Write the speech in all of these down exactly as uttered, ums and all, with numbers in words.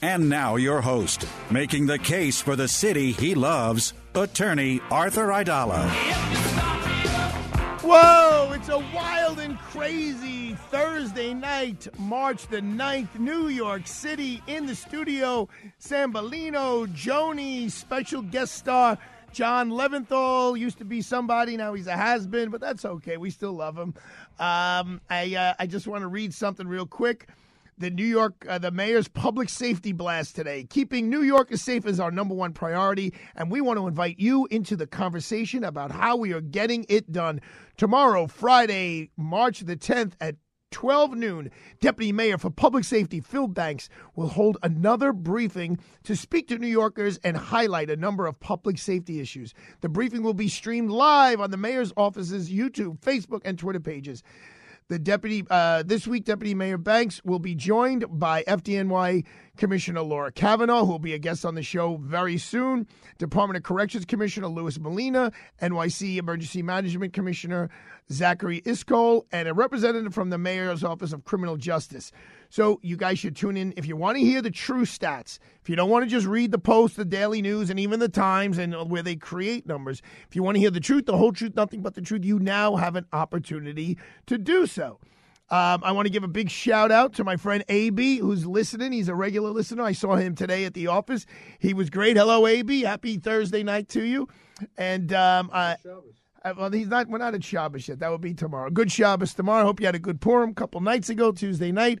And now your host, making the case for the city he loves, attorney Arthur Aidala. Whoa, it's a wild and crazy Thursday night, March the ninth, New York City. In the studio, Sam Bellino, Joni, special guest star John Leventhal. Used to be somebody, now he's a has-been, but that's okay. We still love him. Um, I, uh, I just want to read something real quick. The New York, uh, the mayor's public safety blast today. Keeping New York as safe is our number one priority, and we want to invite you into the conversation about how we are getting it done. Tomorrow, Friday, March the tenth at twelve noon, Deputy Mayor for Public Safety Phil Banks will hold another briefing to speak to New Yorkers and highlight a number of public safety issues. The briefing will be streamed live on the mayor's office's YouTube, Facebook, and Twitter pages. The deputy uh, this week, Deputy Mayor Banks will be joined by F D N Y Commissioner Laura Kavanaugh, who will be a guest on the show very soon, Department of Corrections Commissioner Louis Molina, N Y C Emergency Management Commissioner Zachary Iscol, and a representative from the Mayor's Office of Criminal Justice. So you guys should tune in if you want to hear the true stats. If you don't want to just read the Post, the Daily News, and even the Times, and where they create numbers, if you want to hear the truth, the whole truth, nothing but the truth, you now have an opportunity to do so. Um, I want to give a big shout out to my friend A B, who's listening. He's a regular listener. I saw him today at the office. He was great. Hello, A B. Happy Thursday night to you. And um, I. Well, he's not. We're not at Shabbos yet. That will be tomorrow. Good Shabbos tomorrow. Hope you had a good Purim a couple nights ago, Tuesday night.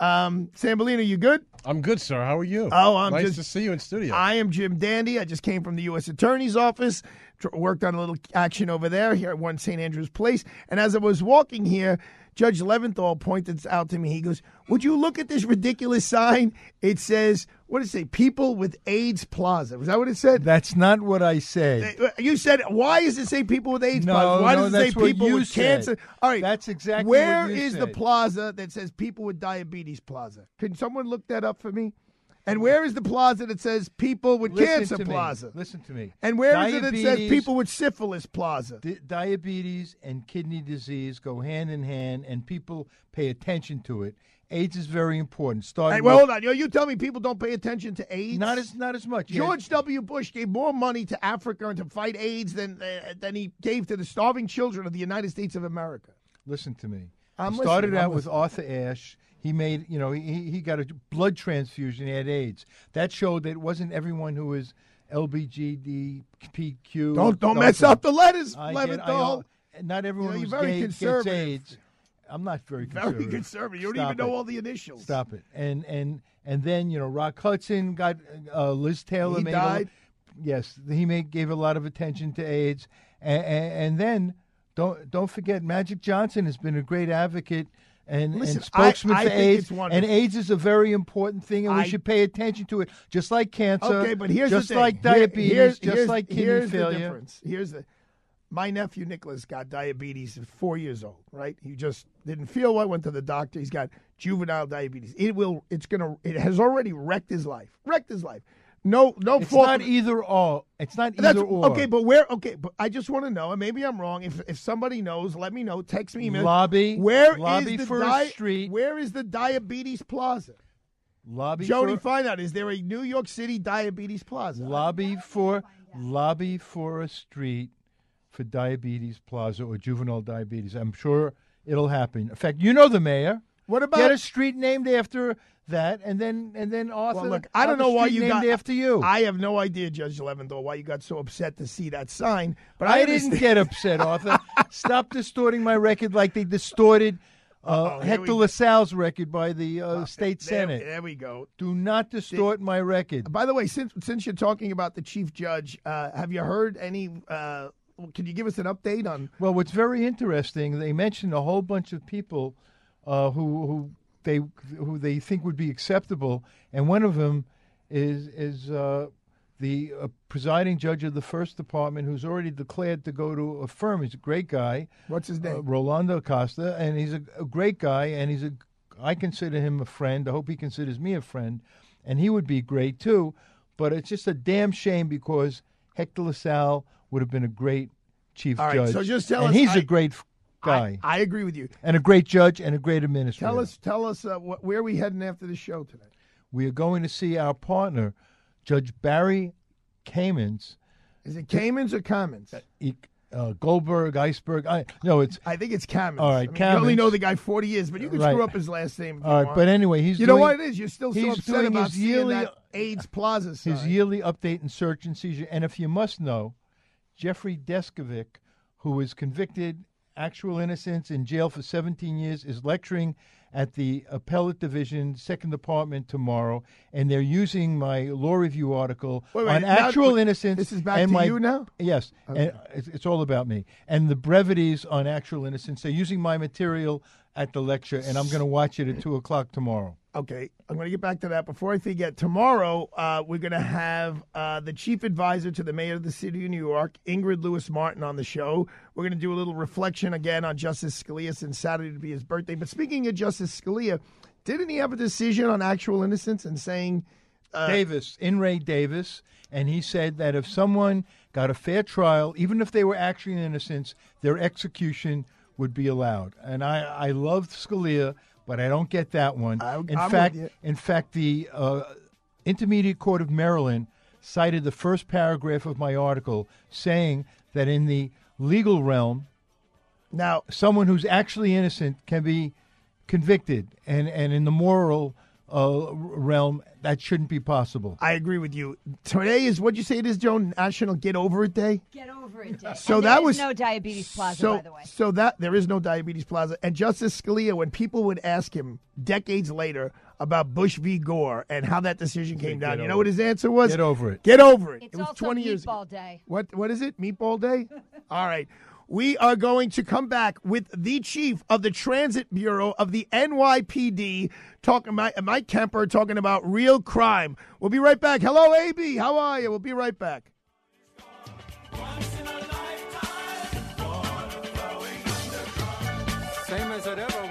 Um, Sam Bellino, you good? I'm good, sir. How are you? Oh, I'm nice just, to see you in studio. I am Jim Dandy. I just came from the U S Attorney's Office. Tr- worked on a little action over there here at One Saint Andrew's Place. And as I was walking here, Judge Leventhal pointed out to me. He goes, "Would you look at this ridiculous sign? It says, what did it say? People with AIDS Plaza." Was that what it said? That's not what I said. You said, why does it say people with AIDS no, Plaza? Why no, does it say people with said. cancer? All right. That's exactly Where what you is said. the plaza that says people with diabetes plaza? Can someone look that up for me? And where is the plaza that says people with Listen cancer plaza? Me. Listen to me. And where diabetes, is it that says people with syphilis plaza? Di- diabetes and kidney disease go hand in hand, and people pay attention to it. AIDS is very important. Starting hey, well, with, hold on. You tell me people don't pay attention to AIDS? Not as not as much. George yeah. W. Bush gave more money to Africa and to fight AIDS than uh, than he gave to the starving children of the United States of America. Listen to me. I'm started listening. out I'm with Arthur Ashe. He made, you know, he he got a blood transfusion. He had AIDS. That showed that it wasn't everyone who was L B G D P Q. Don't don't mess up the letters, Leventhal. Not everyone you know, who's gay gets AIDS. I'm not very conservative. Very conservative. You Stop don't even it. know all the initials. Stop it. And and and then you know, Rock Hudson got uh, Liz Taylor. He made died. A, yes, he made gave a lot of attention to AIDS. And, and, and then don't don't forget, Magic Johnson has been a great advocate. And, Listen, and spokesman I, I for AIDS, and AIDS is a very important thing, and I, we should pay attention to it, just like cancer, okay, but here's just the thing. like diabetes, Here, here's, just here's, like kidney here's failure. The difference. Here's the my nephew Nicholas got diabetes at four years old. Right, he just didn't feel well. Went to the doctor. He's got juvenile diabetes. It will. It's gonna. It has already wrecked his life. Wrecked his life. No, no it's fault. It's not either or. It's not either That's, or. Okay, but where? Okay, but I just want to know, and maybe I'm wrong. If if somebody knows, let me know. Text me. Email. Lobby. Where lobby is the for di- street? Where is the diabetes plaza? Lobby. Jody, for, find out. Is there a New York City diabetes plaza? Lobby for lobby for a street for diabetes plaza or juvenile diabetes. I'm sure it'll happen. In fact, you know the mayor. What about get a street named after that, and then and then Arthur? Well, look, I don't know why you named got, after you. I have no idea, Judge Leventhal, why you got so upset to see that sign. But I, I didn't get upset, Arthur. Stop distorting my record like they distorted uh, Hector LaSalle's record by the uh, uh, state there, senate. There we go. Do not distort the, my record. By the way, since since you're talking about the chief judge, uh, have you heard any? Uh, can you give us an update on? Well, what's very interesting, they mentioned a whole bunch of people. Uh, who who they who they think would be acceptable, and one of them is is uh, the uh, presiding judge of the first department, who's already declared to go to a firm. He's a great guy. What's his name? Uh, Rolando Acosta, and he's a, a great guy, and he's a I consider him a friend. I hope he considers me a friend, and he would be great too. But it's just a damn shame because Hector LaSalle would have been a great chief All right, judge, so just tell and us, he's I- a great. Guy. I, I agree with you. And a great judge and a great administrator. Tell us, tell us uh, wh- where are we heading after the show today? We are going to see our partner, Judge Barry Kamins. Is it Kamins or Kamins? Uh, Goldberg, Iceberg. I, no, it's. I think it's Kamins. All right, I mean, Kamins. You only know the guy forty years, but you can right. screw up his last name. If all you right, want. But anyway, he's. You doing, know what it is? You're still so upset about seeing yearly, that AIDS Plaza sign. His yearly update in search and seizure. And if you must know, Jeffrey Deskovic, who was convicted. Actual innocence in jail for seventeen years is lecturing at the Appellate Division, Second Department tomorrow, and they're using my law review article wait, wait, on actual now, innocence. This is back and to my, you now? Yes, okay. and it's all about me. And the brevities on actual innocence. They're using my material at the lecture, and I'm going to watch it at two o'clock tomorrow. Okay, I'm going to get back to that. Before I forget, tomorrow uh, we're going to have uh, the chief advisor to the mayor of the city of New York, Ingrid Lewis-Martin, on the show. We're going to do a little reflection again on Justice Scalia since Saturday to be his birthday. But speaking of Justice Scalia, didn't he have a decision on actual innocence and saying... Uh, Davis, In re Davis, and he said that if someone got a fair trial, even if they were actually innocent, their execution would be allowed. And I, I loved Scalia... But I don't get that one. I, in I'm fact, in fact, the uh, Intermediate Court of Maryland cited the first paragraph of my article, saying that in the legal realm, now someone who's actually innocent can be convicted, and and in the moral uh, realm, that shouldn't be possible. I agree with you. Today is what'd you say it is, Joan? National Get Over It Day. Get Over It Day. So and that there was is no Diabetes Plaza, so, by the way. So that there is no Diabetes Plaza. And Justice Scalia, when people would ask him decades later about Bush v. Gore and how that decision came down, you know what his answer was? Get over it. Get over it. It's it was also twenty Meatball years ago. Day. What what is it? Meatball Day? All right. We are going to come back with the chief of the Transit Bureau of the N Y P D, talking about Mike Kemper, talking about real crime. We'll be right back. Hello, A B. How are you? We'll be right back. Once in a lifetime, same as it ever was.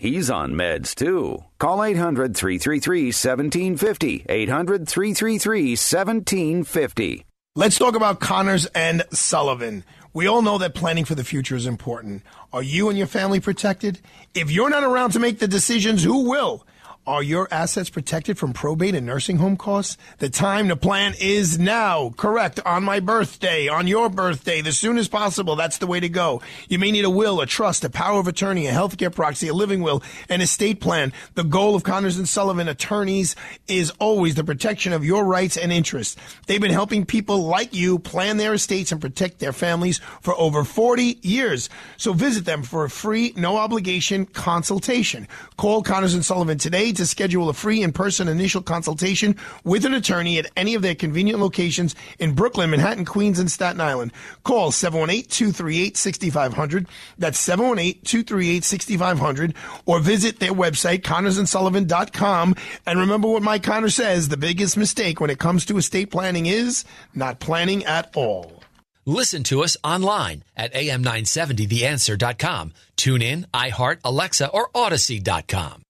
He's on meds, too. Call eight hundred, three three three, one seven five zero, eight hundred, three three three, one seven five zero. Let's talk about Connors and Sullivan. We all know that planning for the future is important. Are you and your family protected? If you're not around to make the decisions, who will? Are your assets protected from probate and nursing home costs? The time to plan is now. Correct. On my birthday, on your birthday, the soonest possible. That's the way to go. You may need a will, a trust, a power of attorney, a healthcare proxy, a living will, an estate plan. The goal of Connors and Sullivan attorneys is always the protection of your rights and interests. They've been helping people like you plan their estates and protect their families for over forty years. So visit them for a free, no obligation consultation. Call Connors and Sullivan today to schedule a free in-person initial consultation with an attorney at any of their convenient locations in Brooklyn, Manhattan, Queens, and Staten Island. Call seven one eight, two three eight, six five zero zero. That's seven one eight, two three eight, six five zero zero. Or visit their website, Connors and Sullivan dot com. And remember what Mike Connor says, the biggest mistake when it comes to estate planning is not planning at all. Listen to us online at A M nine seventy the answer dot com. Tune in, iHeart, Alexa, or Odyssey dot com.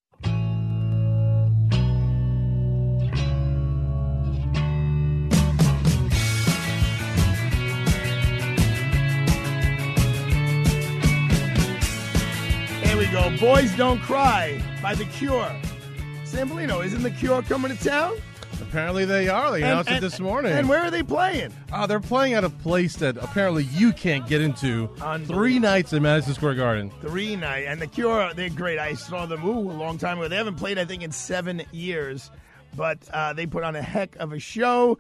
Here we go. Boys Don't Cry by The Cure. Sam Bellino, isn't The Cure coming to town? Apparently they are. They announced and, and, it this morning. And where are they playing? Uh, they're playing at a place that apparently you can't get into. Three nights at Madison Square Garden. Three nights. And The Cure, they're great. I saw them ooh, a long time ago. They haven't played, I think, in seven years. But uh, they put on a heck of a show.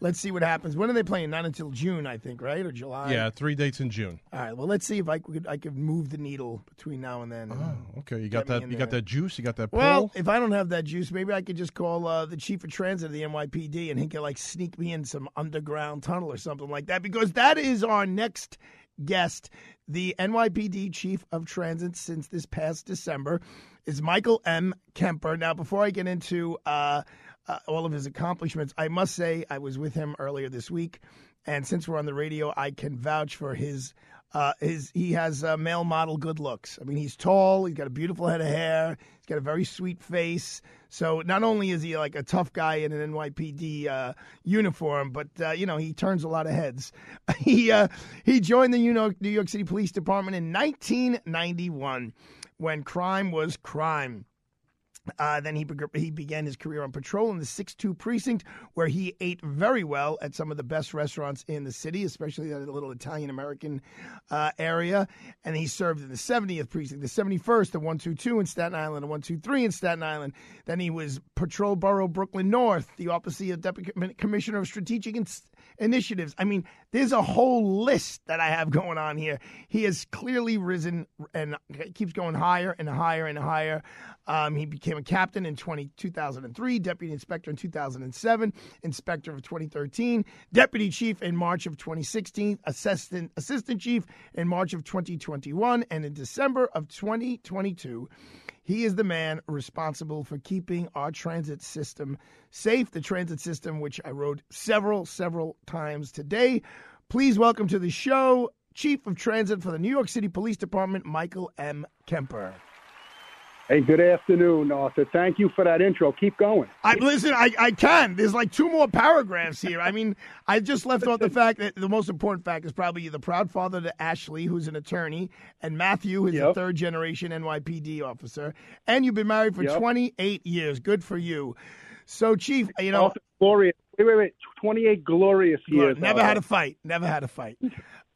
Let's see what happens. When are they playing? Not until June, I think, right? Or July? Yeah, three dates in June. All right. Well, let's see if I could I could move the needle between now and then. And oh, okay. You got that. You there. got that juice. You got that. Well, pull. If I don't have that juice, maybe I could just call uh, the chief of transit of the N Y P D and he could like sneak me in some underground tunnel or something like that. Because that is our next guest, the N Y P D chief of transit since this past December, is Michael M. Kemper. Now, before I get into Uh, Uh, all of his accomplishments, I must say I was with him earlier this week, and since we're on the radio, I can vouch for his, uh, his he has uh, male model good looks. I mean, he's tall, he's got a beautiful head of hair, he's got a very sweet face. So not only is he like a tough guy in an N Y P D uh, uniform, but, uh, you know, he turns a lot of heads. he, uh, he joined the New York City Police Department in nineteen ninety-one when crime was crime. Uh, then he be- he began his career on patrol in the six two precinct, where he ate very well at some of the best restaurants in the city, especially that little Italian-American uh, area. And he served in the seventieth precinct, the seventy-first, the one two two in Staten Island, the one two three in Staten Island. Then he was patrol borough Brooklyn North, the Office of Deputy Commissioner of Strategic In- Initiatives. I mean, there's a whole list that I have going on here. He has clearly risen and keeps going higher and higher and higher. Um, he became a captain in two thousand three, deputy inspector in two thousand seven, inspector of twenty thirteen, deputy chief in March of twenty sixteen, assistant assistant chief in March of twenty twenty-one, and in December of twenty twenty-two. He is the man responsible for keeping our transit system safe, the transit system which I rode several, several times today. Please welcome to the show, Chief of Transit for the New York City Police Department, Michael M. Kemper. Hey, good afternoon, Arthur. Thank you for that intro. Keep going. I, listen, I, I can. There's like two more paragraphs here. I mean, I just left out the fact that the most important fact is probably you're the proud father to Ashley, who's an attorney, and Matthew, who's yep. a third-generation N Y P D officer. And you've been married for yep. twenty-eight years. Good for you. So, Chief, you know, Arthur, glorious. Wait, wait, wait. twenty-eight glorious years. Never Arthur. had a fight. Never had a fight.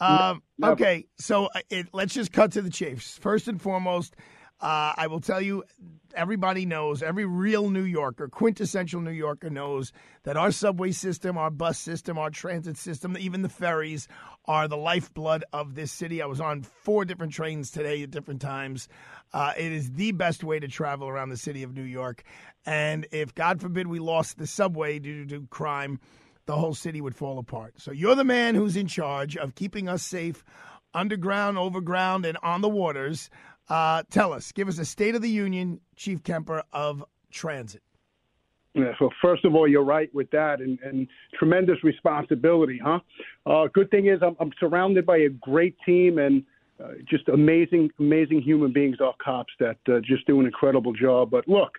Um, no, okay, so it, let's just cut to the chase. First and foremost, Uh, I will tell you, everybody knows, every real New Yorker, quintessential New Yorker knows that our subway system, our bus system, our transit system, even the ferries are the lifeblood of this city. I was on four different trains today at different times. Uh, it is the best way to travel around the city of New York. And if, God forbid, we lost the subway due to crime, the whole city would fall apart. So you're the man who's in charge of keeping us safe underground, overground, and on the waters. Uh, tell us, give us a State of the Union, Chief Kemper, of transit. Yeah, so first of all, you're right with that, and, and tremendous responsibility, huh? Uh, good thing is I'm, I'm surrounded by a great team and uh, just amazing, amazing human beings, all cops that uh, just do an incredible job. But look,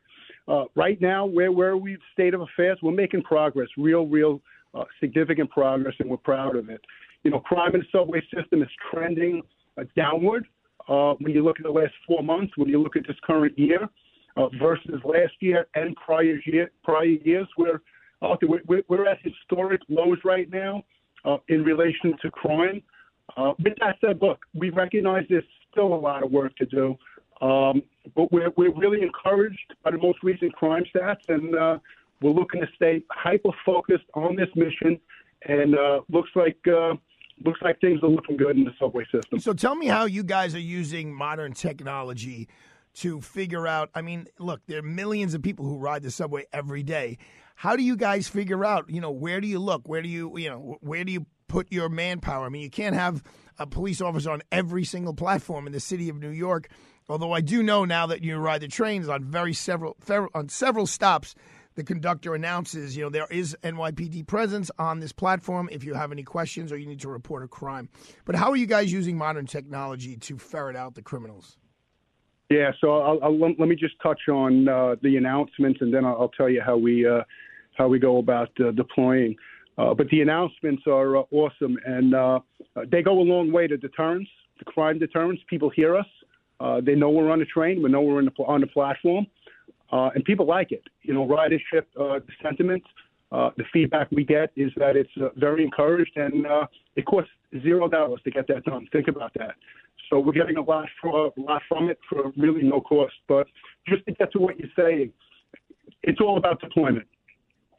uh, right now, where where we state of affairs, we're making progress, real, real uh, significant progress, and we're proud of it. You know, crime in the subway system is trending uh, downward. Uh, when you look at the last four months, when you look at this current year uh, versus last year and prior year, prior years, we're, we're, we're at historic lows right now uh, in relation to crime. Uh, with that said, look, we recognize there's still a lot of work to do, um, but we're, we're really encouraged by the most recent crime stats, and uh, we're looking to stay hyper-focused on this mission, and uh, looks like uh, – Looks like things are looking good in the subway system. So tell me how you guys are using modern technology to figure out, I mean, look, there are millions of people who ride the subway every day. How do you guys figure out, you know, where do you look? Where do you, you know, where do you put your manpower? I mean, you can't have a police officer on every single platform in the city of New York. Although I do know now that you ride the trains on very several on several stops, the conductor announces, you know, there is N Y P D presence on this platform if you have any questions or you need to report a crime. But how are you guys using modern technology to ferret out the criminals? Yeah, so I'll, I'll, let me just touch on uh, the announcements, and then I'll, I'll tell you how we uh, how we go about uh, deploying. Uh, but the announcements are uh, awesome, and uh, they go a long way to deterrence, to crime deterrence. People hear us. Uh, they know we're on the train. We know we're in the, on the platform, uh, and people like it. You know, ridership, uh, the sentiment, uh, the feedback we get is that it's uh, very encouraged, and uh, it costs zero dollars to get that done. Think about that. So we're getting a lot, for, a lot from it for really no cost. But just to get to what you're saying, it's all about deployment.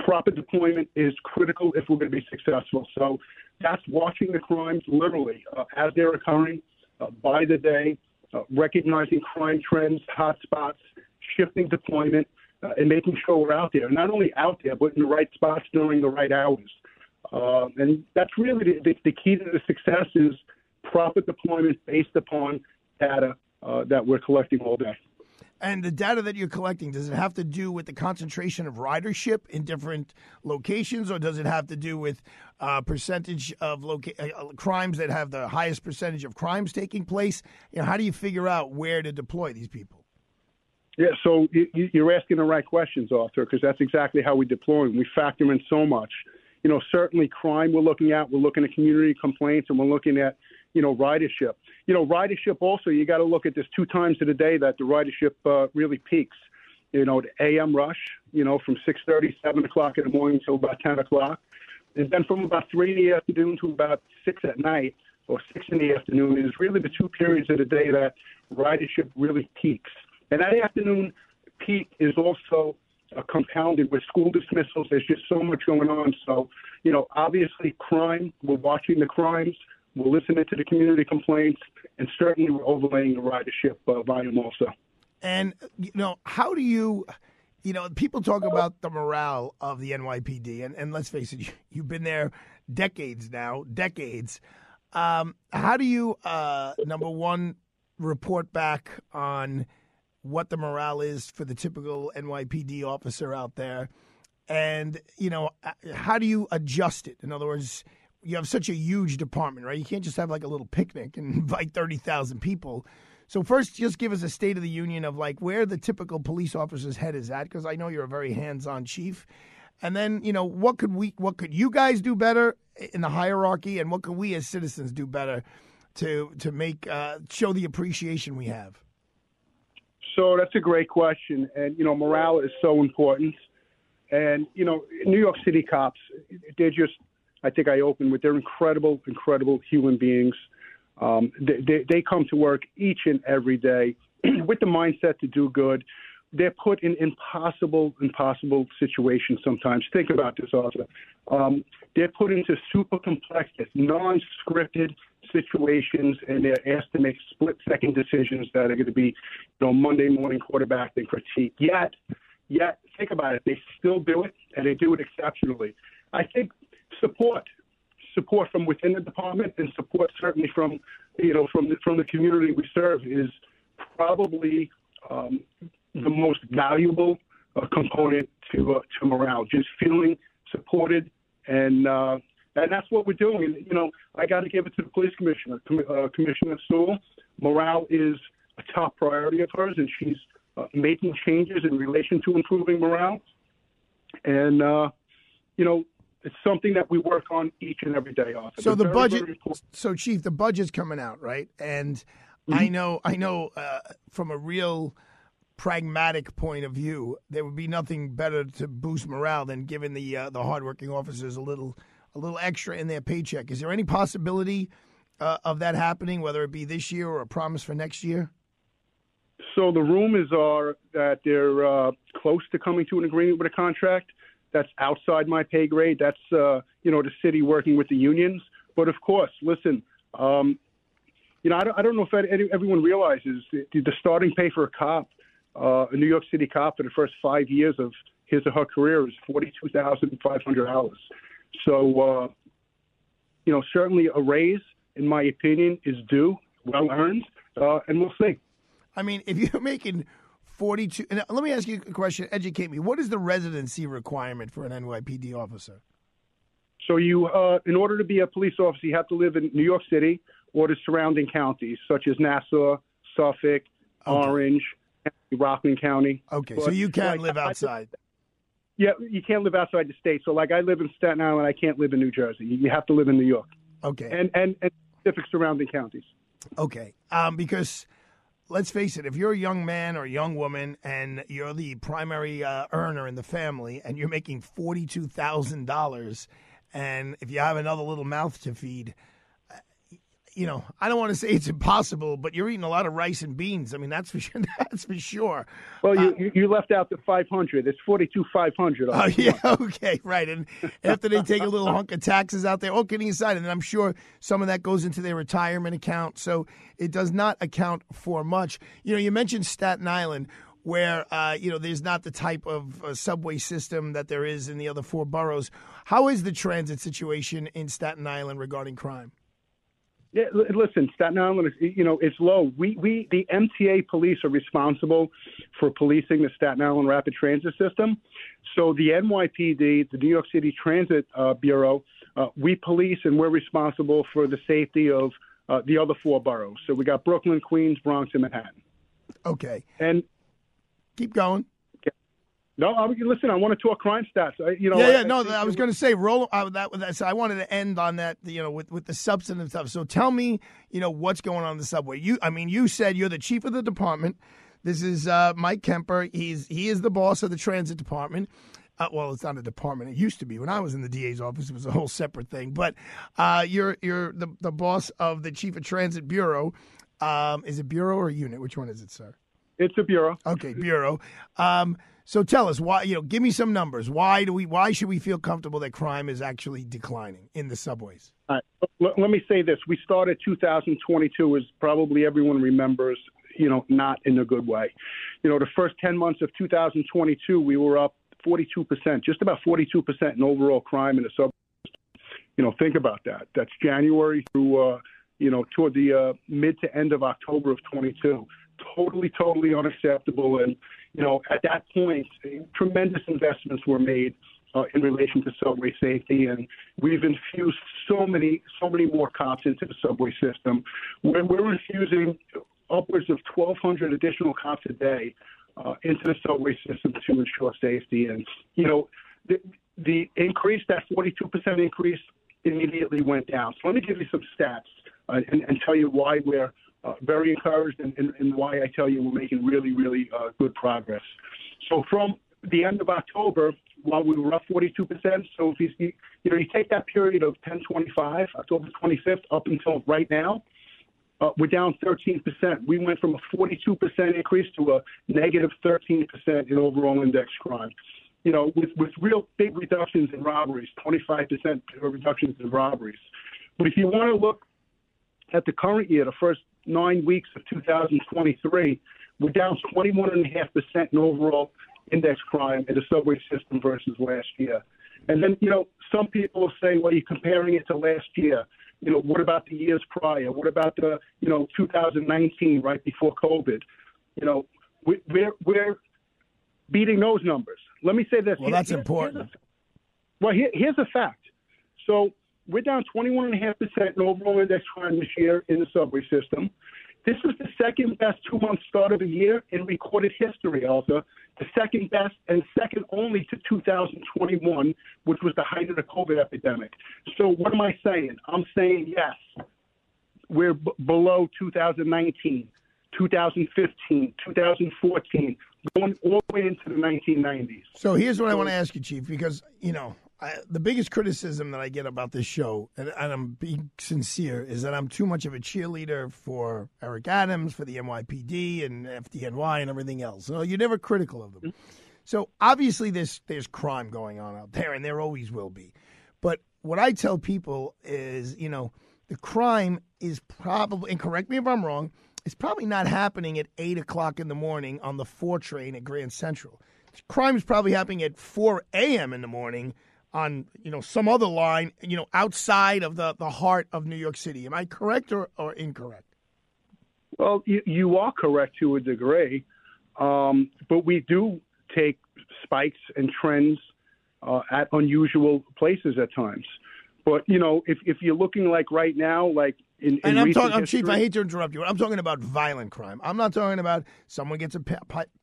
Proper deployment is critical if we're going to be successful. So that's watching the crimes literally uh, as they're occurring uh, by the day, uh, recognizing crime trends, hot spots, shifting deployment, uh, and making sure we're out there. Not only out there, but in the right spots during the right hours. Uh, and that's really the, the key to the success is proper deployment based upon data uh, that we're collecting all day. And the data that you're collecting, does it have to do with the concentration of ridership in different locations, or does it have to do with uh, percentage of loca- uh, crimes that have the highest percentage of crimes taking place? You know, how do you figure out where to deploy these people? Yeah, so you, you're asking the right questions, Arthur, because that's exactly how we deploy them. We factor in so much. You know, certainly crime we're looking at, we're looking at community complaints, and we're looking at you know, ridership. You know, ridership also, you got to look at this two times of the day that the ridership uh, really peaks. You know, the A M rush, you know, from six thirty, seven o'clock in the morning till about ten o'clock. And then from about three in the afternoon to about six at night or six in the afternoon is really the two periods of the day that ridership really peaks. And that afternoon peak is also uh, compounded with school dismissals. There's just so much going on. So, you know, obviously crime, we're watching the crimes. We're listening to the community complaints, and certainly we're overlaying the ridership uh, volume also. And, you know, how do you, you know, people talk about the morale of the N Y P D, and, and let's face it, you've been there decades now, decades. Um, how do you, uh, number one, report back on what the morale is for the typical N Y P D officer out there? And, you know, how do you adjust it? In other words, you have such a huge department, right? You can't just have like a little picnic and invite thirty thousand people. So first, just give us a state of the union of like where the typical police officer's head is at, because I know you're a very hands-on chief. And then, you know, what could we, what could you guys do better in the hierarchy, and what could we as citizens do better to to make uh, show the appreciation we have? So that's a great question, and you know, morale is so important. And you know, New York City cops, they're just. I think I opened with they're incredible, incredible human beings. Um, they, they, they come to work each and every day with the mindset to do good. They're put in impossible, impossible situations sometimes. Think about this, Arthur. Um, they're put into super complex, non-scripted situations, and they're asked to make split-second decisions that are going to be, you know, Monday morning quarterback and critique. Yet, yet, think about it. They still do it, and they do it exceptionally. I think Support, support from within the department, and support certainly from, you know, from the, from the community we serve is probably um, the most valuable uh, component to uh, to morale. Just feeling supported, and uh, and that's what we're doing. You know, I got to give it to the police commissioner, Com- uh, Commissioner Sewell. Morale is a top priority of hers, and she's uh, making changes in relation to improving morale, and uh, you know. It's something that we work on each and every day. Often. So the very, budget, very so Chief, the budget's coming out, right? And mm-hmm. I know, I know, uh, from a real pragmatic point of view, there would be nothing better to boost morale than giving the uh, the hardworking officers a little, a little extra in their paycheck. Is there any possibility uh, of that happening, whether it be this year or a promise for next year? So the rumors are that they're uh, close to coming to an agreement with a contract. That's outside my pay grade. That's, uh, you know, the city working with the unions. But, of course, listen, um, you know, I don't, I don't know if any, everyone realizes the, the starting pay for a cop, uh, a New York City cop, for the first five years of his or her career is forty-two thousand five hundred dollars. So, uh, you know, certainly a raise, in my opinion, is due, well earned, uh, and we'll see. I mean, if you're making forty-two, and let me ask you a question. Educate me. What is the residency requirement for an N Y P D officer? So you, uh, in order to be a police officer, you have to live in New York City or the surrounding counties, such as Nassau, Suffolk, Orange, Rockland County. Okay, but, so you can't like, live outside. I, I, yeah, you can't live outside the state. So, like, I live in Staten Island. I can't live in New Jersey. You have to live in New York. Okay. And and, and specific surrounding counties. Okay, um, because let's face it, if you're a young man or a young woman and you're the primary uh, earner in the family and you're making forty-two thousand dollars and if you have another little mouth to feed, you know, I don't want to say it's impossible, but you're eating a lot of rice and beans. I mean, that's for sure. That's for sure. Well, uh, you you left out the five hundred. It's forty-two thousand five hundred. Oh, yeah. Okay. Right. And after they take a little hunk of taxes out there, oh, kidding aside, and I'm sure some of that goes into their retirement account. So it does not account for much. You know, you mentioned Staten Island, where, uh, you know, there's not the type of uh, subway system that there is in the other four boroughs. How is the transit situation in Staten Island regarding crime? Yeah, listen, Staten Island, you know, it's low. We, we, the M T A police are responsible for policing the Staten Island Rapid Transit System. So the N Y P D, the New York City Transit uh, Bureau, uh, we police and we're responsible for the safety of uh, the other four boroughs. So we got Brooklyn, Queens, Bronx, and Manhattan. Okay. And keep going. No, I mean, listen, I want to talk crime stats. I, you know, yeah, yeah, I, no, I, I was going to say, roll uh, that, that. So I wanted to end on that, you know, with, with the substantive stuff. So tell me, you know, what's going on in the subway? You, I mean, you said you're the chief of the department. This is uh, Mike Kemper. He's he is the boss of the transit department. Uh, well, it's not a department. It used to be when I was in the D A's office. It was a whole separate thing. But uh, you're you're the the boss of the chief of transit bureau. Um, is it bureau or unit? Which one is it, sir? It's a bureau. Okay, bureau. Um, so tell us why. You know, give me some numbers. Why do we? Why should we feel comfortable that crime is actually declining in the subways? All right. L- let me say this: we started two thousand twenty-two, as probably everyone remembers, you know, not in a good way. You know, the first ten months of two thousand twenty-two, we were up forty-two percent, just about forty-two percent in overall crime in the subways. You know, think about that. That's January through, uh, you know, toward the uh, mid to end of October of twenty-two. Totally, totally unacceptable. And, you know, at that point, tremendous investments were made uh, in relation to subway safety. And we've infused so many, so many more cops into the subway system. We're, we're infusing upwards of twelve hundred additional cops a day uh, into the subway system to ensure safety. And, you know, the, the increase, that forty-two percent increase, immediately went down. So let me give you some stats uh, and, and tell you why we're Uh, very encouraged and, and, and why I tell you we're making really, really uh, good progress. So from the end of October, while we were up forty-two percent, so if you, see, you know, you take that period of ten twenty-five, October twenty-fifth, up until right now, uh, we're down thirteen percent. We went from a forty-two percent increase to a negative thirteen percent in overall index crime. You know, with, with real big reductions in robberies, twenty-five percent reductions in robberies. But if you want to look at the current year, the first nine weeks of two thousand twenty-three, we're down twenty-one point five percent in overall index crime in the subway system versus last year. And then, you know, some people will say, well, you're comparing it to last year. You know, what about the years prior? What about the, you know, two thousand nineteen, right before COVID? You know, we, we're, we're beating those numbers. Let me say this. Well, here, that's here's, important. Here's a, well, here, here's a fact. So, we're down twenty-one point five percent in overall index crime this year in the subway system. This is the second-best two-month start of the year in recorded history, Arthur, the second-best and second only to two thousand twenty-one, which was the height of the COVID epidemic. So what am I saying? I'm saying, yes, we're b- below two thousand nineteen, two thousand fifteen, two thousand fourteen, going all the way into the nineteen nineties. So here's what I want to ask you, Chief, because, you know, I, the biggest criticism that I get about this show, and, and I'm being sincere, is that I'm too much of a cheerleader for Eric Adams, for the N Y P D and F D N Y and everything else. No, you're never critical of them. So obviously there's, there's crime going on out there, and there always will be. But what I tell people is, you know, the crime is probably, and correct me if I'm wrong, it's probably not happening at eight o'clock in the morning on the four train at Grand Central. Crime is probably happening at four a.m. in the morning on, you know, some other line, you know, outside of the, the heart of New York City. Am I correct or, or incorrect? Well, you, you are correct to a degree, um, but we do take spikes and trends uh, at unusual places at times. But, you know, if, if you're looking like right now, like in, in and I'm recent talking, history, Chief, I hate to interrupt you. I'm talking about violent crime. I'm not talking about someone gets a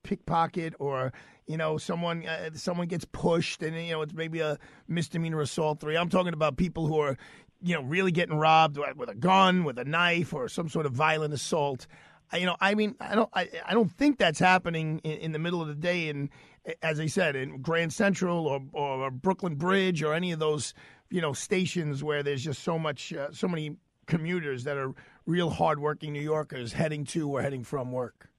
pickpocket or, you know, someone uh, someone gets pushed and, you know, it's maybe a misdemeanor assault three. I'm talking about people who are, you know, really getting robbed with a gun, with a knife, or some sort of violent assault. I, you know, I mean, I don't I, I don't think that's happening in, in the middle of the day in, as I said, in Grand Central or, or Brooklyn Bridge or any of those, you know, stations where there's just so much, uh, so many commuters that are real hardworking New Yorkers heading to or heading from work.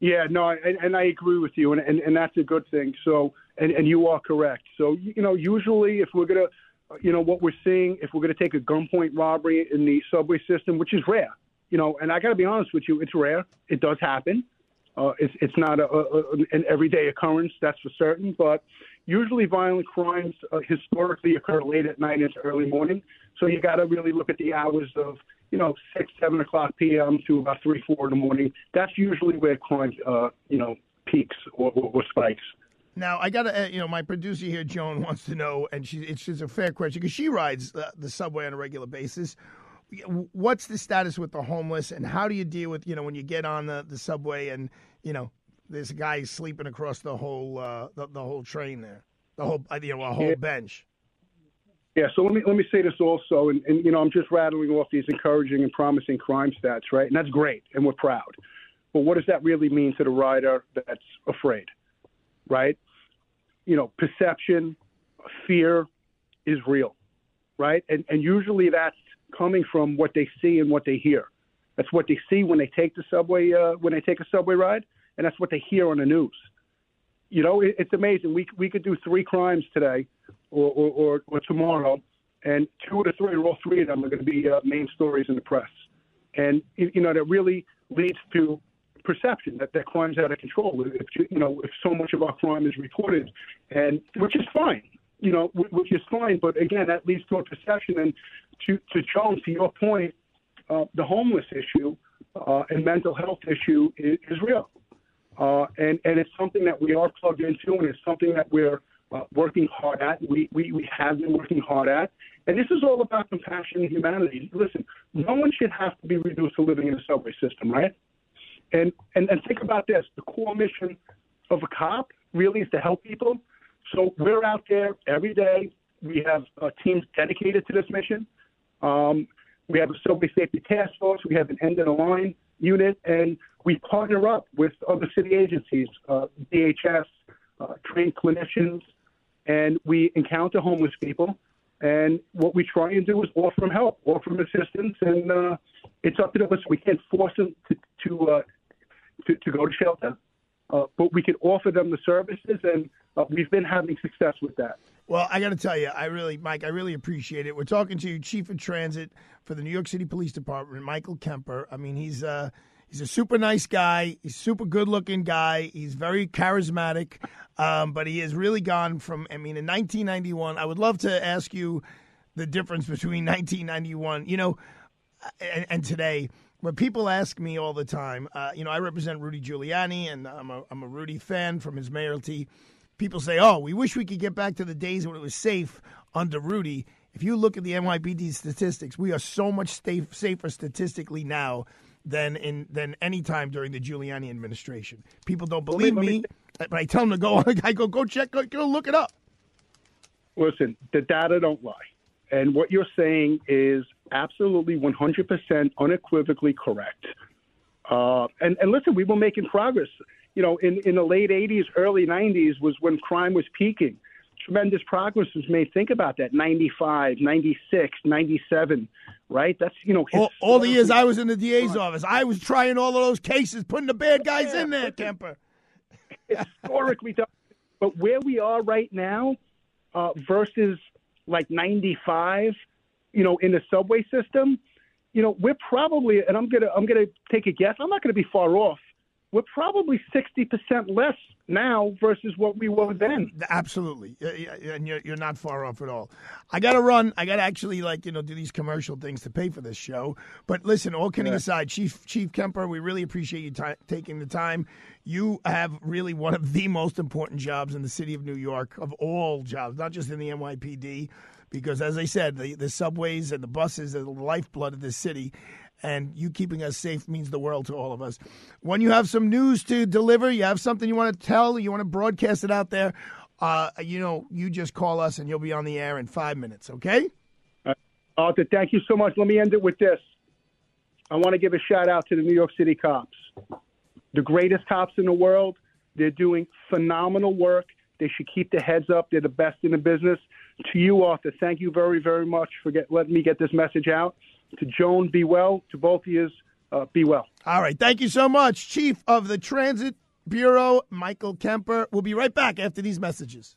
Yeah, no, and, and I agree with you, and, and, and that's a good thing. So, and, and you are correct. So, you know, usually if we're going to, you know, what we're seeing, if we're going to take a gunpoint robbery in the subway system, which is rare, you know, and I got to be honest with you, it's rare. It does happen. Uh, it's it's not a, a, an everyday occurrence, that's for certain, but usually violent crimes uh, historically occur late at night into early morning. So you got to really look at the hours of, you know, six, seven o'clock p.m. to about three, four in the morning. That's usually where crime, uh, you know, peaks or, or, or spikes. Now, I got to, uh, you know, my producer here, Joan, wants to know, and she, it's just a fair question because she rides uh, the subway on a regular basis. What's the status with the homeless, and how do you deal with, you know, when you get on the, the subway and, you know, there's a guy sleeping across the whole uh, the, the whole train there, the whole you know a whole yeah. bench. Yeah. So let me let me say this also, and, and you know I'm just rattling off these encouraging and promising crime stats, right? And that's great, and we're proud. But what does that really mean to the rider that's afraid, right? You know, perception, fear is real, right? And and usually that's coming from what they see and what they hear. That's what they see when they take the subway uh, when they take a subway ride, and that's what they hear on the news. You know, it, it's amazing. We we could do three crimes today, or or, or, or tomorrow, and two to three, or all three of them are going to be uh, main stories in the press. And you know that really leads to perception that that crime's out of control. If you, you know if so much of our crime is reported, and which is fine. You know, which is fine, but again, that leads to a perception. And to, to Joan, to your point, uh, the homeless issue uh, and mental health issue is, is real. Uh, and, and it's something that we are plugged into, and it's something that we're uh, working hard at. We, we, we have been working hard at. And this is all about compassion and humanity. Listen, no one should have to be reduced to living in a subway system, right? And, and, and think about this. The core mission of a cop really is to help people. So we're out there every day. We have uh, teams dedicated to this mission. Um, we have a subway safety task force. We have an end-of-the-line unit, and we partner up with other city agencies, uh, D H S, uh, trained clinicians, and we encounter homeless people. And what we try and do is offer them help, offer them assistance, and uh, it's up to us. We can't force them to to, uh, to, to go to shelter. Uh, but we can offer them the services, and uh, we've been having success with that. Well, I got to tell you, I really, Mike, I really appreciate it. We're talking to you, Chief of Transit for the New York City Police Department, Michael Kemper. I mean, he's uh, he's a super nice guy. He's a super good-looking guy. He's very charismatic, um, but he has really gone from, I mean, in nineteen ninety-one, I would love to ask you the difference between nineteen ninety-one, you know, and, and today. But people ask me all the time, uh, you know, I represent Rudy Giuliani, and I'm a, I'm a Rudy fan from his mayoralty. People say, oh, we wish we could get back to the days when it was safe under Rudy. If you look at the N Y P D statistics, we are so much safe, safer statistically now than in than any time during the Giuliani administration. People don't believe me, but I tell them to go, I go, go check, go, go look it up. Listen, the data don't lie. And what you're saying is absolutely one hundred percent unequivocally correct. Uh, and, and listen, we were making progress. You know, in, in the late eighties, early nineties was when crime was peaking. Tremendous progress was made. Think about that, ninety-five, ninety-six, ninety-seven, right? That's, you know. All, all the years I was in the D A's office, I was trying all of those cases, putting the bad guys yeah, in there, Kemper. Historically done. But where we are right now uh, versus – like ninety-five, you know, in the subway system, you know, we're probably, and I'm gonna I'm gonna take a guess, I'm not gonna be far off, we're probably sixty percent less now versus what we were then. Absolutely. And you're, you're not far off at all. I got to run. I got to actually, like, you know, do these commercial things to pay for this show. But listen, all kidding yeah. aside, Chief Chief Kemper, we really appreciate you t- taking the time. You have really one of the most important jobs in the city of New York, of all jobs, not just in the N Y P D, because, as I said, the, the subways and the buses are the lifeblood of this city. And you keeping us safe means the world to all of us. When you have some news to deliver, you have something you want to tell, you want to broadcast it out there, uh, you know, you just call us and you'll be on the air in five minutes, okay? Uh, Arthur, thank you so much. Let me end it with this. I want to give a shout-out to the New York City cops, the greatest cops in the world. They're doing phenomenal work. They should keep their heads up. They're the best in the business. To you, Arthur, thank you very, very much for get, letting me get this message out. To Joan, be well. To both of you, uh, be well. All right. Thank you so much, Chief of the Transit Bureau, Michael Kemper. We'll be right back after these messages.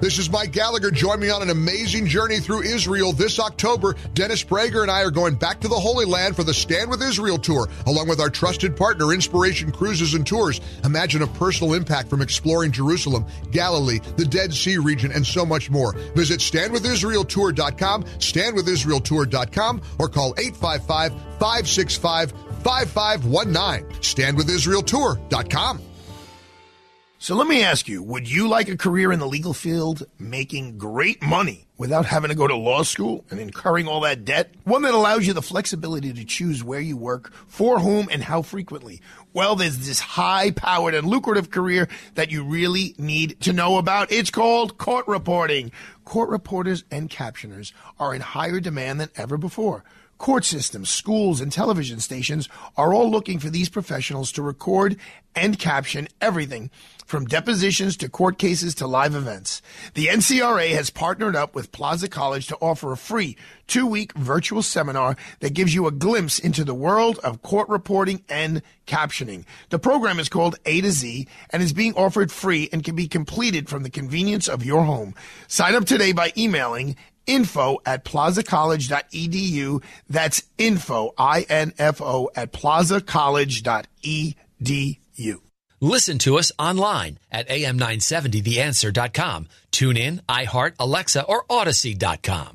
This is Mike Gallagher. Join me on an amazing journey through Israel this October. Dennis Prager and I are going back to the Holy Land for the Stand With Israel Tour, along with our trusted partner, Inspiration Cruises and Tours. Imagine a personal impact from exploring Jerusalem, Galilee, the Dead Sea region, and so much more. Visit stand with israel tour dot com, stand with israel tour dot com, or call eight five five, five six five, five five one nine, stand with israel tour dot com. So let me ask you, would you like a career in the legal field making great money without having to go to law school and incurring all that debt? One that allows you the flexibility to choose where you work, for whom, and how frequently. Well, there's this high-powered and lucrative career that you really need to know about. It's called court reporting. Court reporters and captioners are in higher demand than ever before. Court systems, schools, and television stations are all looking for these professionals to record and caption everything from depositions to court cases to live events. The N C R A has partnered up with Plaza College to offer a free two-week virtual seminar that gives you a glimpse into the world of court reporting and captioning. The program is called A to Z and is being offered free and can be completed from the convenience of your home. Sign up today by emailing info at plaza college dot e d u. That's info, I N F O, at plaza college dot e d u. Listen to us online at a m nine seventy the answer dot com. Tune in, iHeart, Alexa, or Odyssey dot com.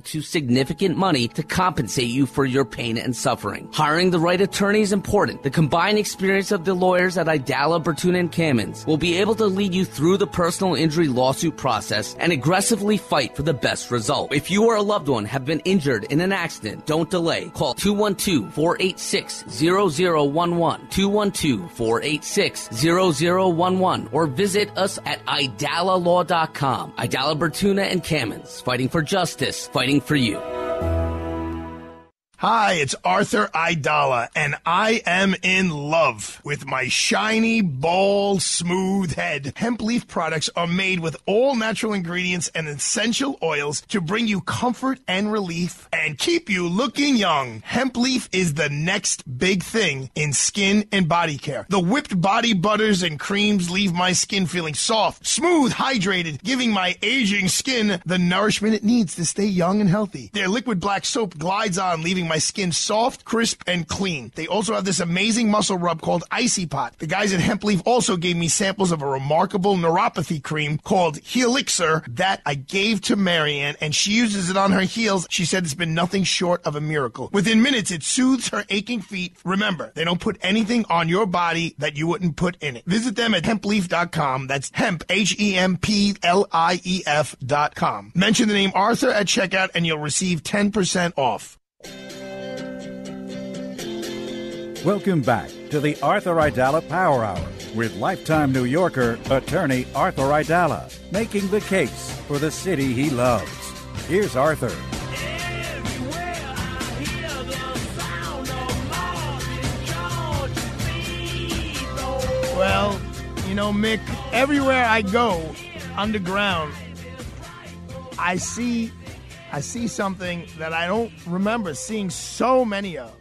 to significant money to compensate you for your pain and suffering. Hiring the right attorney is important. The combined experience of the lawyers at Aidala, Bertuna, and Kamins will be able to lead you through the personal injury lawsuit process and aggressively fight for the best result. If you or a loved one have been injured in an accident, don't delay. Call two one two, four eight six, zero zero one one, two one two, four eight six, zero zero one one, or visit us at Aidala Law dot com. Aidala, Bertuna, and Kamins, fighting for justice, fighting for you. Hi, it's Arthur Aidala, and I am in love with my shiny, bald, smooth head. Hemp Leaf products are made with all natural ingredients and essential oils to bring you comfort and relief and keep you looking young. Hemp Leaf is the next big thing in skin and body care. The whipped body butters and creams leave my skin feeling soft, smooth, hydrated, giving my aging skin the nourishment it needs to stay young and healthy. Their liquid black soap glides on, leaving my skin soft, crisp, and clean. They also have this amazing muscle rub called Icy Pot. The guys at Hemp Leaf also gave me samples of a remarkable neuropathy cream called Helixir that I gave to Marianne, and she uses it on her heels. She said it's been nothing short of a miracle. Within minutes, it soothes her aching feet. Remember, they don't put anything on your body that you wouldn't put in it. Visit them at hemp leaf dot com. That's hemp, H E M P L I E F dot com. Mention the name Arthur at checkout, and you'll receive ten percent off. Welcome back to the Arthur Aidala Power Hour with lifetime New Yorker attorney Arthur Aidala, making the case for the city he loves. Here's Arthur. Well, you know, Mick, everywhere I go underground, I see, I see something that I don't remember seeing so many of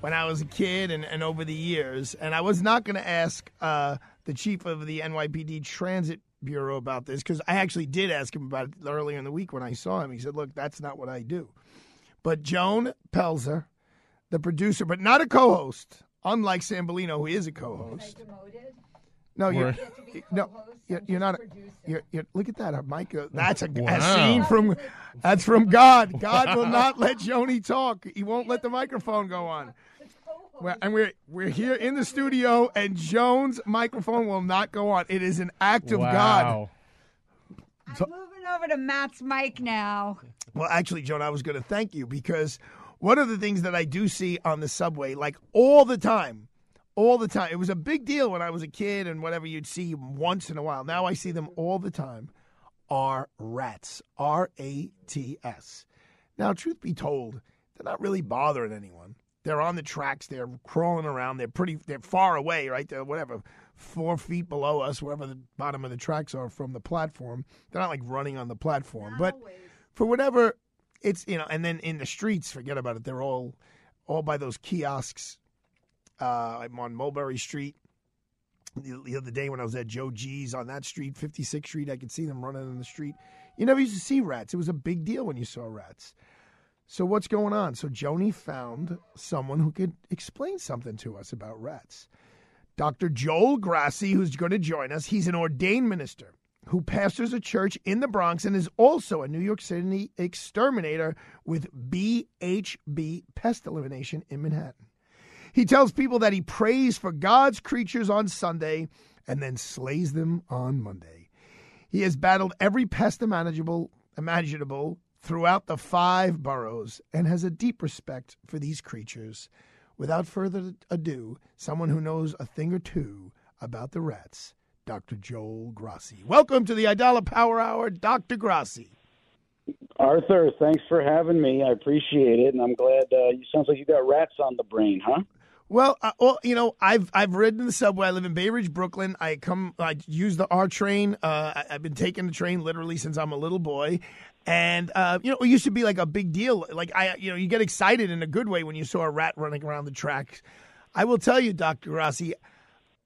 when I was a kid and, and over the years. And I was not going to ask uh, the chief of the N Y P D Transit Bureau about this, because I actually did ask him about it earlier in the week when I saw him. He said, look, that's not what I do. But Joan Pelzer, the producer, but not a co-host, unlike Sam Bellino, who is a co-host. No, you're no, you're, you're not. A, you're, you're, look at that, Mike. That's a, wow. a scene from. That's from God. God wow. will not let Joni talk. He won't let the microphone go on. Well, and we're we're here in the studio, and Joan's microphone will not go on. It is an act of wow. God. I'm moving over to Matt's mic now. Well, actually, Joan, I was going to thank you, because one of the things that I do see on the subway, like all the time. All the time. It was a big deal when I was a kid and whatever, you'd see once in a while. Now I see them all the time, are rats. R A T S. Now, truth be told, they're not really bothering anyone. They're on the tracks. They're crawling around. They're pretty. They're far away, right? They're whatever, four feet below us, wherever the bottom of the tracks are from the platform. They're not like running on the platform. Not but always. For whatever, it's, you know, and then in the streets, forget about it. They're all, all by those kiosks. Uh, I'm on Mulberry Street. The, the other day when I was at Joe G's on that street, fifty-sixth Street, I could see them running in the street. You never used to see rats. It was a big deal when you saw rats. So what's going on? So Joni found someone who could explain something to us about rats. Doctor Joel Grassi, who's going to join us. He's an ordained minister who pastors a church in the Bronx and is also a New York City exterminator with B H B pest elimination in Manhattan. He tells people that he prays for God's creatures on Sunday and then slays them on Monday. He has battled every pest imaginable, imaginable throughout the five boroughs and has a deep respect for these creatures. Without further ado, someone who knows a thing or two about the rats, Doctor Joel Grassi. Welcome to the Aidala Power Hour, Doctor Grassi. Arthur, thanks for having me. I appreciate it, and I'm glad. Uh, you sounds like you got rats on the brain, huh? Well, uh, well, you know, I've I've ridden the subway. I live in Bay Ridge, Brooklyn. I come, I use the R train. Uh, I, I've been taking the train literally since I'm a little boy, and uh, you know, it used to be like a big deal. Like I, you know, you get excited in a good way when you saw a rat running around the tracks. I will tell you, Doctor Grassi,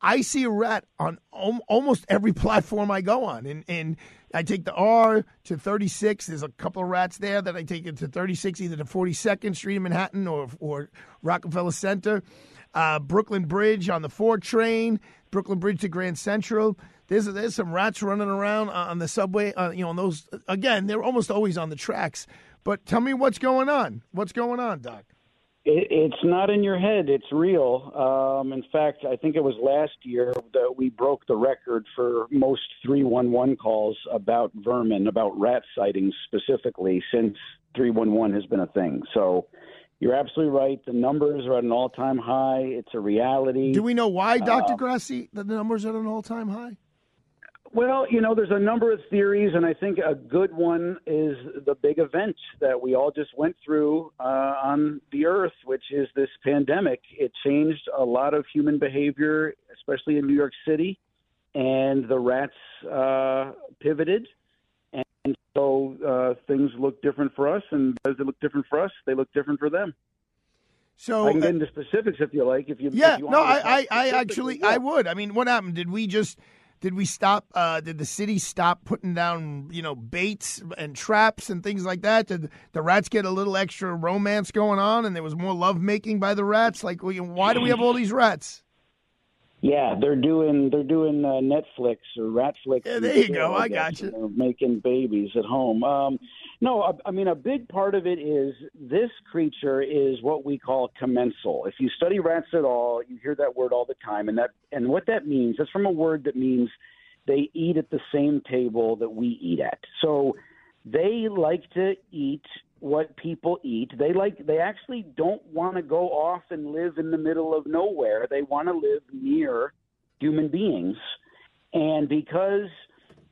I see a rat on om- almost every platform I go on, and and. I take the R to thirty-six. There's a couple of rats there that I take it to thirty-six, either to forty-second Street in Manhattan or or Rockefeller Center, uh, Brooklyn Bridge on the four train, Brooklyn Bridge to Grand Central. There's there's some rats running around on the subway. Uh, you know, on those, again, they're almost always on the tracks. But tell me what's going on. What's going on, Doc? It, it's not in your head. It's real. Um, in fact, I think it was last year that we broke the record for most three one one calls about vermin, about rat sightings specifically, since three one one has been a thing. So you're absolutely right. The numbers are at an all-time high. It's a reality. Do we know why, Doctor Uh, Grassi, that the numbers are at an all-time high? Well, you know, there's a number of theories, and I think a good one is the big event that we all just went through uh, on the earth, which is this pandemic. It changed a lot of human behavior, especially in New York City, and the rats uh, pivoted. And so uh, things look different for us, and because they look different for us, they look different for them. So I can get into specifics if you like. If you, yeah, if you want no, I, I, I actually, yeah. I would. I mean, what happened? Did we just, did we stop? Uh, did the city stop putting down, you know, baits and traps and things like that? Did the rats get a little extra romance going on, and there was more lovemaking by the rats? Like, why do we have all these rats? Yeah, they're doing they're doing uh, Netflix or Ratflix. Yeah, there you go. I got you. They're making babies at home. Um, no, I, I mean, a big part of it is this creature is what we call commensal. If you study rats at all, you hear that word all the time. And that and what that means, that's from a word that means they eat at the same table that we eat at. So they like to eat what people eat. They like they actually don't want to go off and live in the middle of nowhere. They want to live near human beings. And because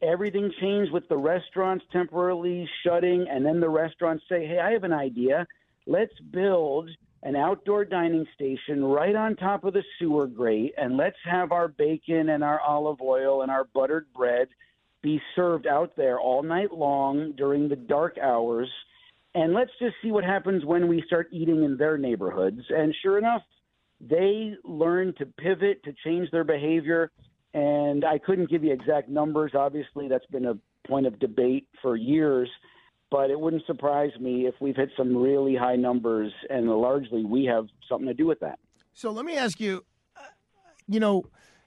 everything changed with the restaurants temporarily shutting, and then the restaurants say, hey, I have an idea. Let's build an outdoor dining station right on top of the sewer grate, and let's have our bacon and our olive oil and our buttered bread be served out there all night long during the dark hours. And let's just see what happens when we start eating in their neighborhoods. And sure enough, they learn to pivot, to change their behavior. And I couldn't give you exact numbers. Obviously, that's been a point of debate for years. But it wouldn't surprise me if we've hit some really high numbers, and largely we have something to do with that. So let me ask you, you know,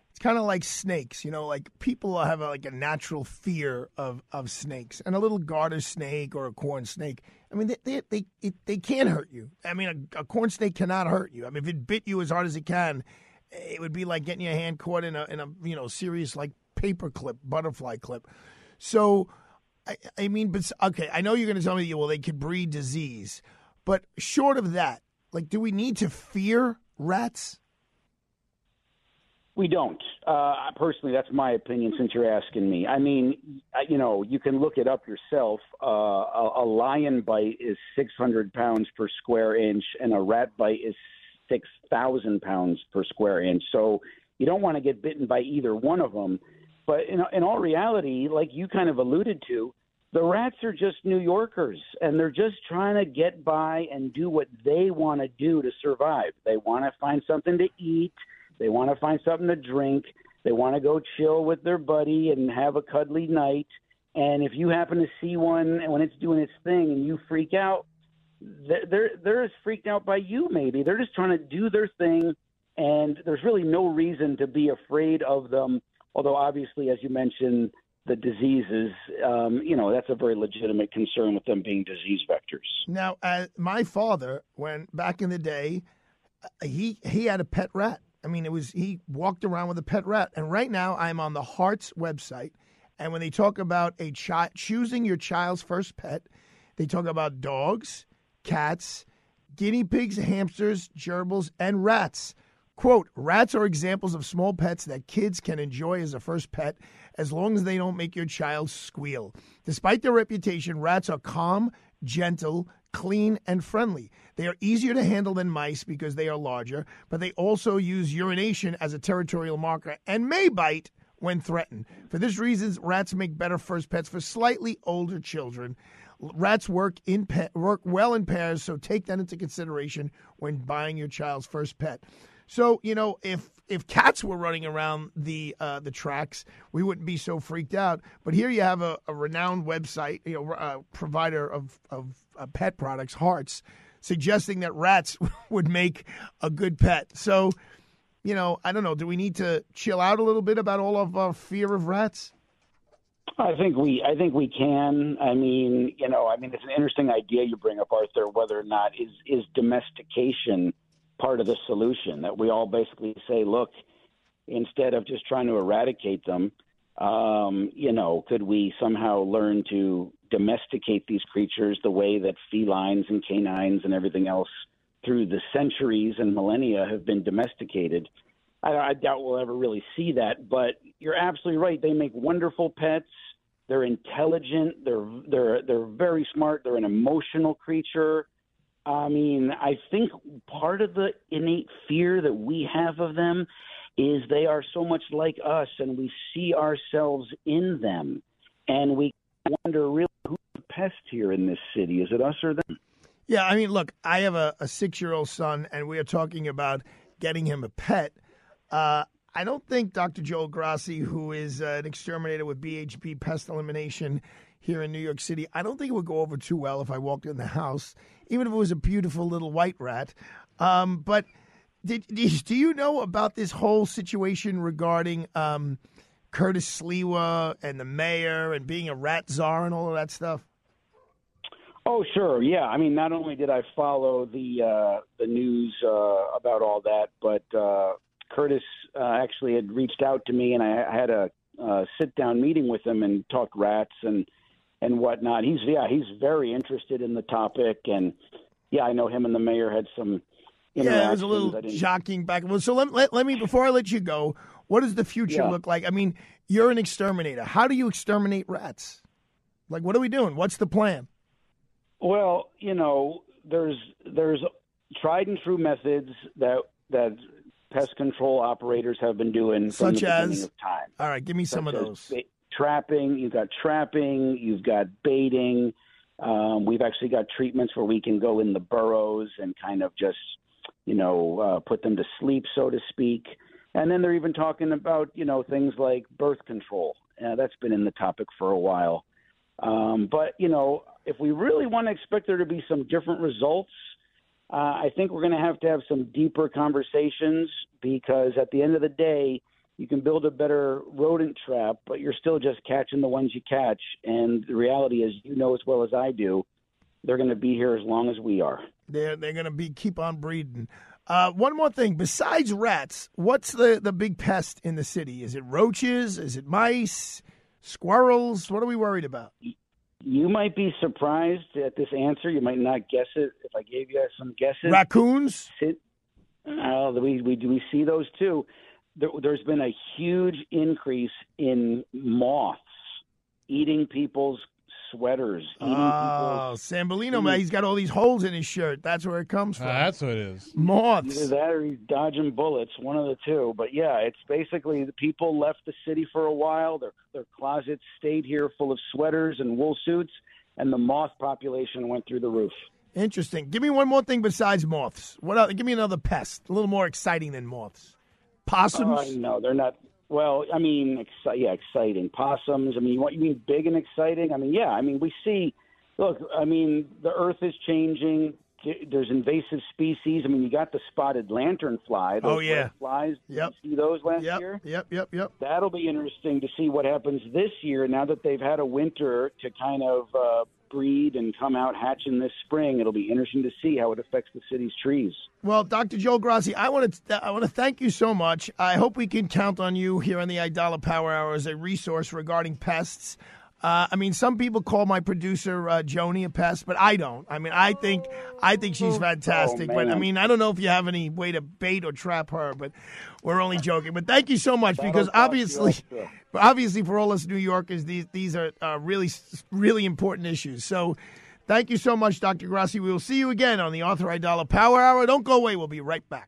it's kind of like snakes, you know, like people have a, like a natural fear of, of snakes, and a little garter snake or a corn snake. I mean, they they they, they can't hurt you. I mean, a, a corn snake cannot hurt you. I mean, if it bit you as hard as it can, it would be like getting your hand caught in a, in a you know, serious like paper clip, butterfly clip. So, I, I mean, but okay, I know you're going to tell me, well, they could breed disease. But short of that, like, do we need to fear rats? We don't. Uh, personally, that's my opinion since you're asking me. I mean, you know, you can look it up yourself. Uh, a, a lion bite is six hundred pounds per square inch, and a rat bite is six thousand pounds per square inch. So you don't want to get bitten by either one of them. But in, in all reality, like you kind of alluded to, the rats are just New Yorkers, and they're just trying to get by and do what they want to do to survive. They want to find something to eat. They want to find something to drink. They want to go chill with their buddy and have a cuddly night. And if you happen to see one and when it's doing its thing and you freak out, they're, they're as freaked out by you maybe. They're just trying to do their thing, and there's really no reason to be afraid of them, although obviously, as you mentioned, the diseases, um, you know, that's a very legitimate concern with them being disease vectors. Now, uh, my father, when back in the day, he he had a pet rat. I mean, it was he walked around with a pet rat. And right now I'm on the Hearts website. And when they talk about a chi- choosing your child's first pet, they talk about dogs, cats, guinea pigs, hamsters, gerbils, and rats. Quote, rats are examples of small pets that kids can enjoy as a first pet as long as they don't make your child squeal. Despite their reputation, rats are calm, gentle, clean, and friendly. They are easier to handle than mice because they are larger, but they also use urination as a territorial marker and may bite when threatened. For this reason, rats make better first pets for slightly older children. Rats work in pa- work well in pairs, so take that into consideration when buying your child's first pet. So, you know, if if cats were running around the uh, the tracks, we wouldn't be so freaked out. But here you have a, a renowned website, you know, uh, provider of, of uh, pet products, Hearts, suggesting that rats would make a good pet. So, you know, I don't know. Do we need to chill out a little bit about all of our fear of rats? I think we I think we can. I mean, you know, I mean, it's an interesting idea you bring up, Arthur, whether or not is, is domestication part of the solution, that we all basically say, look, instead of just trying to eradicate them, um, you know, could we somehow learn to domesticate these creatures the way that felines and canines and everything else through the centuries and millennia have been domesticated? I, I doubt we'll ever really see that. But you're absolutely right. They make wonderful pets. They're intelligent. They're they're they're very smart. They're an emotional creature. I mean, I think part of the innate fear that we have of them is they are so much like us, and we see ourselves in them, and we wonder really who's the pest here in this city. Is it us or them? Yeah, I mean, look, I have a, a six-year-old son, and we are talking about getting him a pet. Uh, I don't think Doctor Joel Grassi, who is uh, an exterminator with B H B Pest Elimination here in New York City, I don't think it would go over too well if I walked in the house, even if it was a beautiful little white rat. Um, but did, did, do you know about this whole situation regarding um, Curtis Sliwa and the mayor and being a rat czar and all of that stuff? Oh, sure. Yeah. I mean, not only did I follow the uh, the news uh, about all that, but uh, Curtis uh, actually had reached out to me, and I had a uh, sit-down meeting with him and talked rats and and whatnot. He's yeah, he's very interested in the topic, and yeah, I know him and the mayor had some interactions. Yeah, it was a little shocking back. Well, so let, let let me before I let you go, what does the future yeah. look like? I mean, you're an exterminator. How do you exterminate rats? Like, what are we doing? What's the plan? Well, you know, there's there's tried and true methods that that pest control operators have been doing from the beginning of time. All right, give me some of those. Trapping, you've got trapping, you've got baiting. Um, we've actually got treatments where we can go in the burrows and kind of just, you know, uh, put them to sleep, so to speak. And then they're even talking about, you know, things like birth control. Uh, that's been in the topic for a while. Um, but, you know, if we really want to expect there to be some different results, uh, I think we're going to have to have some deeper conversations, because at the end of the day, you can build a better rodent trap, but you're still just catching the ones you catch. And the reality is, you know as well as I do, they're going to be here as long as we are. They're, they're going to be keep on breeding. Uh, one more thing. Besides rats, what's the, the big pest in the city? Is it roaches? Is it mice? Squirrels? What are we worried about? You might be surprised at this answer. You might not guess it if I gave you some guesses. Raccoons? Uh, we, we, we see those too. There, there's been a huge increase in moths eating people's sweaters. Eating oh, people's, Sam Bellino, man, he's got all these holes in his shirt. That's where it comes from. Uh, that's what it is. Moths. Either that or he's dodging bullets, one of the two. But, yeah, it's basically the people left the city for a while. Their, their closets stayed here full of sweaters and wool suits, and the moth population went through the roof. Interesting. Give me one more thing besides moths. What else? Give me another pest, a little more exciting than moths. Possums? Uh, no, they're not. Well, I mean, exci- yeah, exciting. Possums. I mean, what you mean big and exciting? I mean, yeah, I mean, we see, look, I mean, the earth is changing. There's invasive species. I mean, you got the spotted lanternfly. Oh, yeah. Flies. Yep. You see those last yep. year? Yep, yep, yep. That'll be interesting to see what happens this year now that they've had a winter to kind of uh, breed and come out hatching this spring. It'll be interesting to see how it affects the city's trees. Well, Doctor Joel Grassi, I want to th- I want to thank you so much. I hope we can count on you here on the Aidala Power Hour as a resource regarding pests. Uh, I mean, some people call my producer uh, Joni a pest, but I don't. I mean, I think I think she's fantastic. Oh, but, I mean, I don't know if you have any way to bait or trap her, but we're only joking. But thank you so much, That'll because obviously obviously, for all us New Yorkers, these these are uh, really, really important issues. So thank you so much, Doctor Grassi. We will see you again on the Arthur Aidala Power Hour. Don't go away. We'll be right back.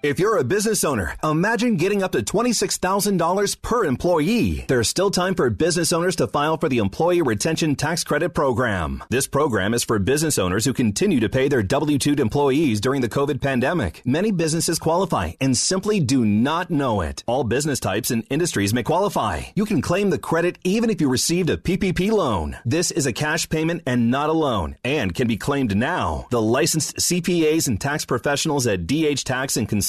If you're a business owner, imagine getting up to twenty-six thousand dollars per employee. There's still time for business owners to file for the Employee Retention Tax Credit Program. This program is for business owners who continue to pay their W two employees during the COVID pandemic. Many businesses qualify and simply do not know it. All business types and industries may qualify. You can claim the credit even if you received a P P P loan. This is a cash payment and not a loan, and can be claimed now. The licensed C P As and tax professionals at D H Tax and Consulting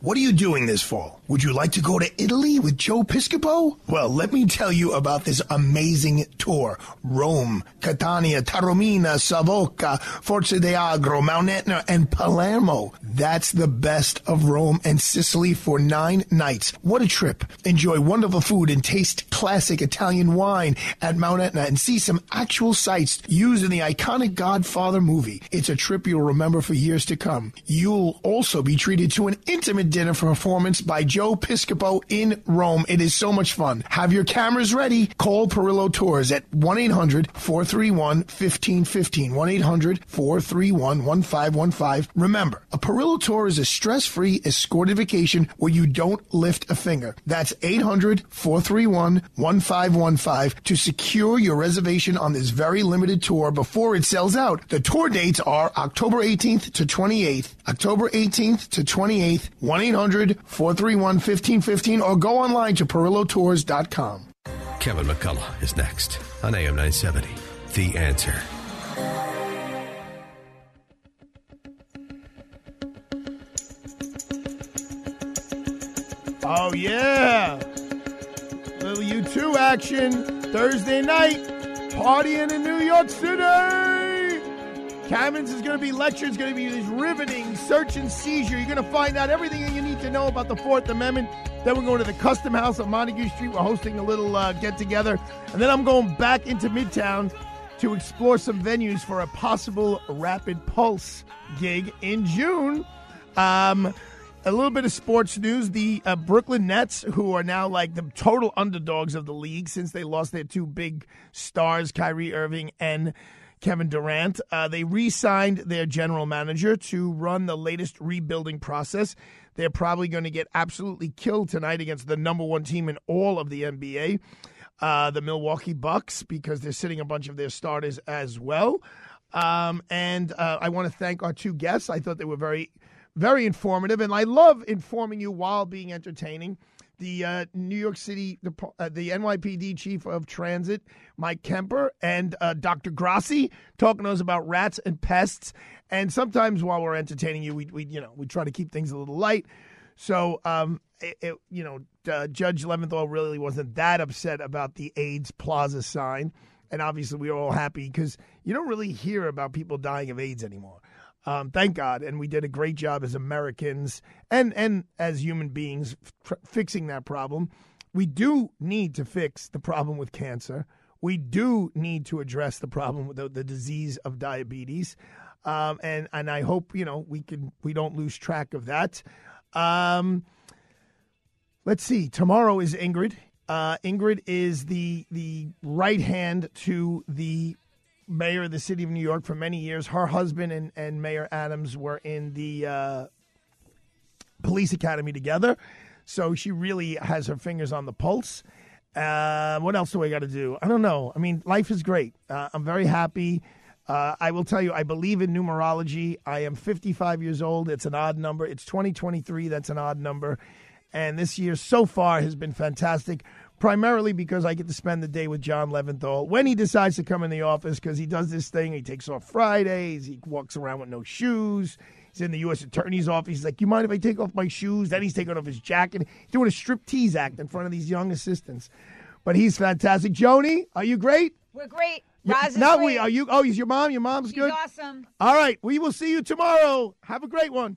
What are you doing this fall? Would you like to go to Italy with Joe Piscopo? Well, let me tell you about this amazing tour. Rome, Catania, Taormina, Savocca, Forza d'Agro, Mount Etna, and Palermo. That's the best of Rome and Sicily for nine nights. What a trip. Enjoy wonderful food and taste classic Italian wine at Mount Etna and see some actual sights used in the iconic Godfather movie. It's a trip you'll remember for years to come. You'll also be treated to an intimate dinner for performance by Joe Piscopo in Rome. It is so much fun. Have your cameras ready. Call Perillo Tours at one eight hundred four three one one five one five, one eight hundred four three one one five one five. Remember, a Perillo Tour is a stress-free, escorted vacation where you don't lift a finger. That's eight hundred four three one one five one five to secure your reservation on this very limited tour before it sells out. The tour dates are October eighteenth to twenty-eighth, October eighteenth to twenty-eighth, one eight hundred four three one one five one five, or go online to Perillo Tours dot com. Kevin McCullough is next on A M nine seventy, The Answer. Oh, yeah. Little U two action Thursday night, partying in New York City. Kamins is going to be lecture. It's going to be this riveting search and seizure. You're going to find out everything that you need to know about the Fourth Amendment. Then we're going to the Custom House on Montague Street. We're hosting a little uh, get-together. And then I'm going back into Midtown to explore some venues for a possible Rapid Pulse gig in June. Um, a little bit of sports news. The uh, Brooklyn Nets, who are now like the total underdogs of the league since they lost their two big stars, Kyrie Irving and Kevin Durant, uh, they re-signed their general manager to run the latest rebuilding process. They're probably going to get absolutely killed tonight against the number one team in all of the N B A, uh, the Milwaukee Bucks, because they're sitting a bunch of their starters as well. Um, and uh, I want to thank our two guests. I thought they were very, very informative, and I love informing you while being entertaining. The uh, New York City, the, uh, the N Y P D chief of transit, Mike Kemper, and uh, Doctor Grassi, talking to us about rats and pests. And sometimes while we're entertaining you, we, we you know, we try to keep things a little light. So, um, it, it, you know, uh, Judge Leventhal really wasn't that upset about the AIDS Plaza sign. And obviously we were all happy because you don't really hear about people dying of AIDS anymore. Um, thank God. And we did a great job as Americans and, and as human beings f- fixing that problem. We do need to fix the problem with cancer. We do need to address the problem with the, the disease of diabetes. Um, and, and I hope, you know, we can, we don't lose track of that. Um, let's see. Tomorrow is Ingrid. Uh, Ingrid is the, the right hand to the mayor of the city of New York for many years. Her husband and, and Mayor Adams were in the uh, police academy together. So she really has her fingers on the pulse. Uh, what else do I got to do? I don't know. I mean, life is great. Uh, I'm very happy. Uh, I will tell you, I believe in numerology. I am fifty-five years old. It's an odd number. It's twenty twenty-three. That's an odd number. And this year so far has been fantastic. Primarily because I get to spend the day with John Leventhal when he decides to come in the office, because he does this thing. He takes off Fridays. He walks around with no shoes. He's in the U S Attorney's office. He's like, you mind if I take off my shoes? Then he's taking off his jacket. He's doing a striptease act in front of these young assistants. But he's fantastic. Joni, are you great? We're great. Roz is Not great. we. Are you? Oh, is your mom? Your mom's She's good? She's awesome. All right. We will see you tomorrow. Have a great one.